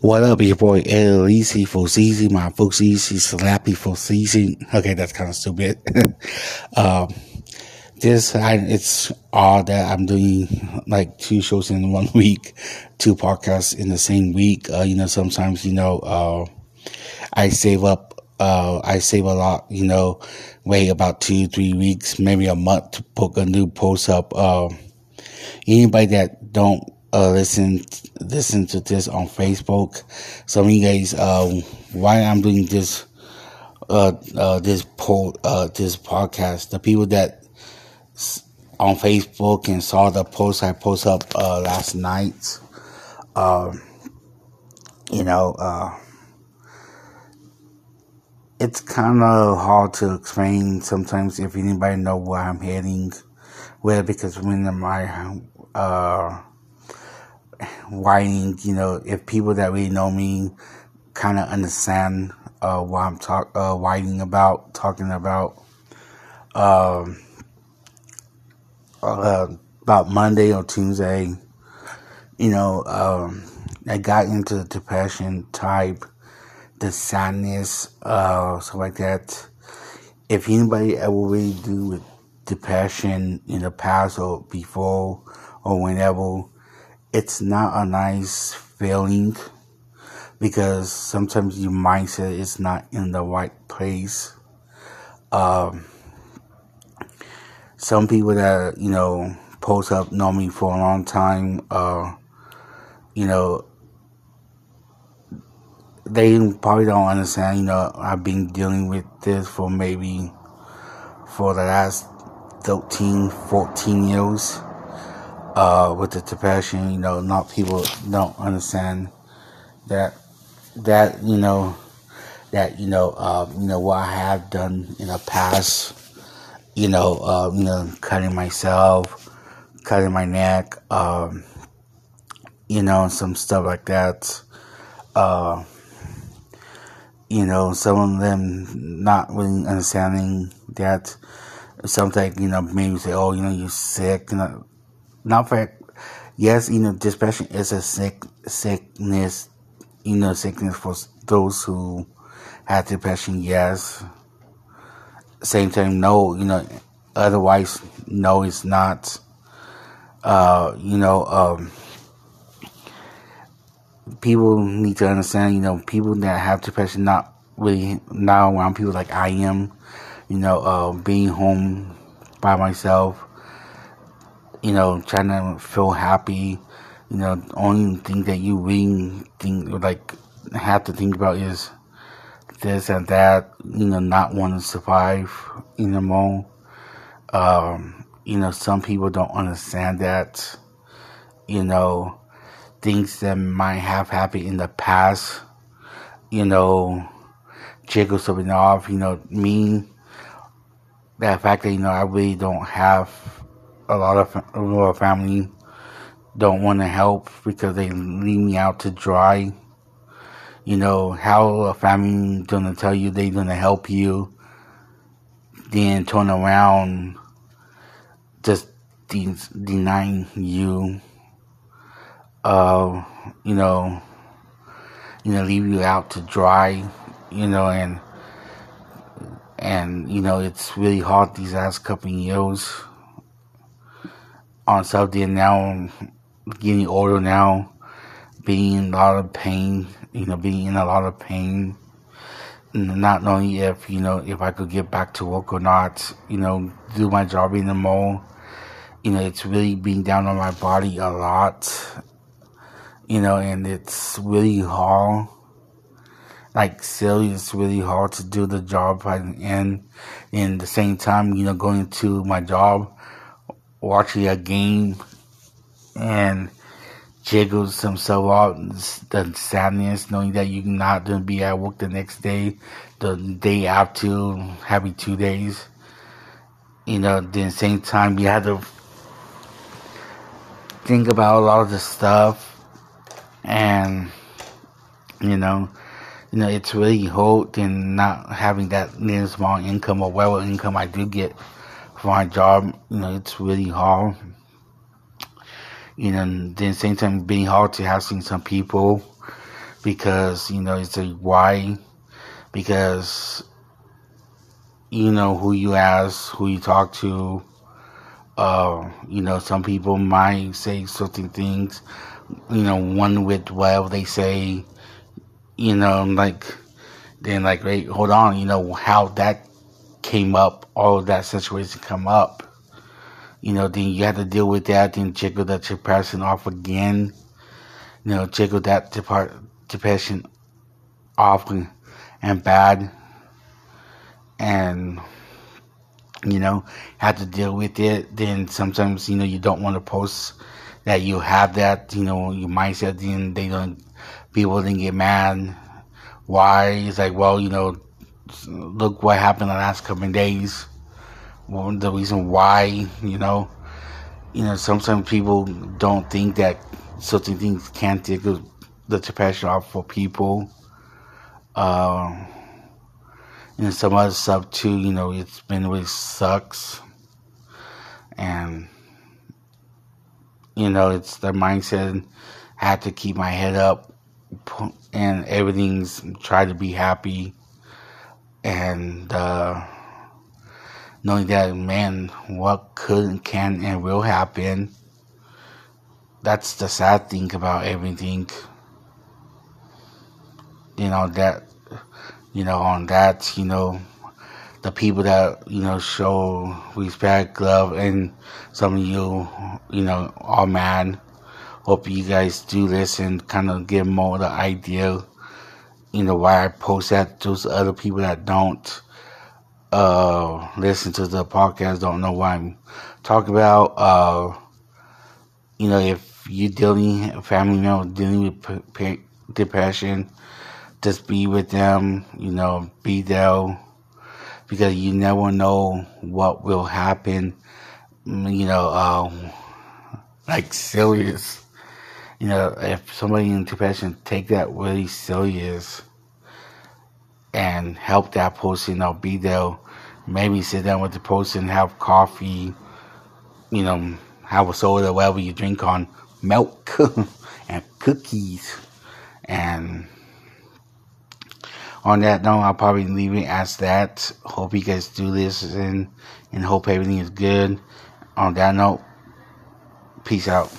What up, your boy L.E.C. for ZZ, my folks easy, Slappy for ZZ. Okay, that's kind of stupid. It's odd that I'm doing like two shows in 1 week, two podcasts in the same week. Sometimes, I save up. I save a lot, wait about 2-3 weeks, maybe a month to put a new post up. Anybody that don't listen to this on Facebook, some of you guys, why I'm doing this this podcast, the people that on Facebook and saw the post I post up last night, it's kind of hard to explain sometimes if anybody know where I'm heading with, because when am I whining, if people that really know me kind of understand what I'm talking about Monday or Tuesday, I got into the depression type, the sadness, stuff like that. If anybody ever really do with depression in the past or before or whenever, it's not a nice feeling, because sometimes your mindset is not in the right place. Some people that, post up know me for a long time, they probably don't understand, I've been dealing with this for maybe for the last 13, 14 years, with the depression, not people don't understand that what I have done in the past, cutting myself, cutting my neck, some stuff like that, some of them not really understanding that. Sometimes, maybe say, oh, you're sick. Not fact. Yes, depression is a sickness. Sickness for those who have depression. Yes. Same time, no. Otherwise, no, it's not. People need to understand, people that have depression not really now around people like I am, being home by myself, trying to feel happy, only thing that you really have to think about is this and that, not wanting to survive anymore. Some people don't understand that, things that might have happened in the past, jiggle something off, me, that fact that, I really don't have a lot of family, don't want to help because they leave me out to dry. How a family going to tell you they're going to help you, then turn around just denying you. Leave you out to dry, and it's really hard these last couple of years on something. Now I'm getting older now, being in a lot of pain, not knowing if, if I could get back to work or not, do my job anymore. It's really being down on my body a lot. And it's really hard, it's really hard to do the job. And in the same time, going to my job, watching a game, and jiggles himself out, the sadness, knowing that you're not going to be at work the next day, the day after, having 2 days. Then same time, you have to think about a lot of the stuff. And, it's really hard and not having that little small income or whatever income I do get for my job. It's really hard. And then same time being hard to housing some people because, it's a why, because who you ask, who you talk to, some people might say certain things, one with whatever they say, like, wait, hold on, how that came up, all of that situation come up, then you have to deal with that, then check with that depression off again, check with that depression off and bad, and, have to deal with it. Then sometimes, you don't want to post that you have that, your mindset, then they don't, people didn't get mad. Why? It's like, well, look what happened the last couple of days. Well, the reason why, sometimes people don't think that certain things can take the depression off for people. And some other stuff too, it's been really sucks. And, it's the mindset, I have to keep my head up and everything's try to be happy. And, knowing that, man, what could, can, and will happen. That's the sad thing about everything. The people that, show respect, love, and some of you, are mad. Hope you guys do listen, kind of get more of the idea, why I post that. Those other people that don't listen to the podcast don't know what I'm talking about. If you're dealing, family member dealing with depression, just be with them, be there, because you never know what will happen, like serious, if somebody in depression take that really serious and help that person, be there, maybe sit down with the person, have coffee, have a soda, whatever you drink on, milk and cookies. And on that note, I'll probably leave it as that. Hope you guys do listen and hope everything is good. On that note, peace out.